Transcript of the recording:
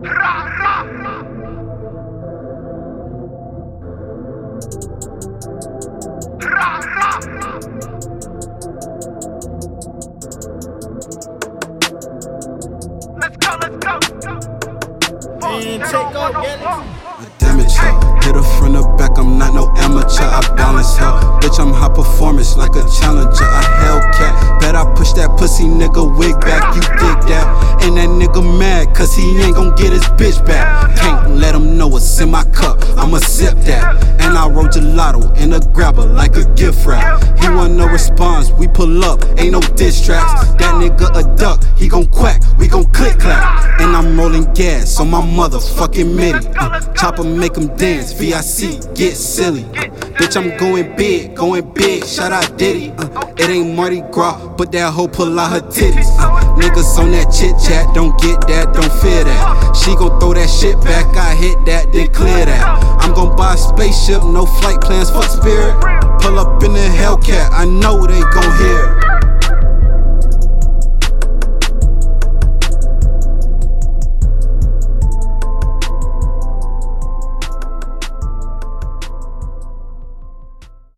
I damage her, hit her from the back, I'm not no amateur, I balance her. Bitch, I'm high performance like a challenger, a Hellcat. Bet I push that pussy nigga wig back, you dig that? And that nigga mad, cause he ain't gon' get his bitch back. Can't let him know what's in my cup, I'ma sip that. And I roll gelato in a grabber like a gift wrap. He want no response, we pull up, ain't no diss tracks. That nigga a duck, he gon' quack, we gon' click clack. And I'm rolling gas on my motherfucking MIDI. Chopper make him dance, VIC get silly. Bitch, I'm going big, shout out Diddy. It ain't Mardi Gras, but that hoe pull out her titties. Niggas on that chit chat, don't get that, don't fear that. She gon' throw that shit back, I hit that, then clear that. I'm gon' buy a spaceship, no flight plans, fuck Spirit. Pull up in the Hellcat, I know they gon' hear it.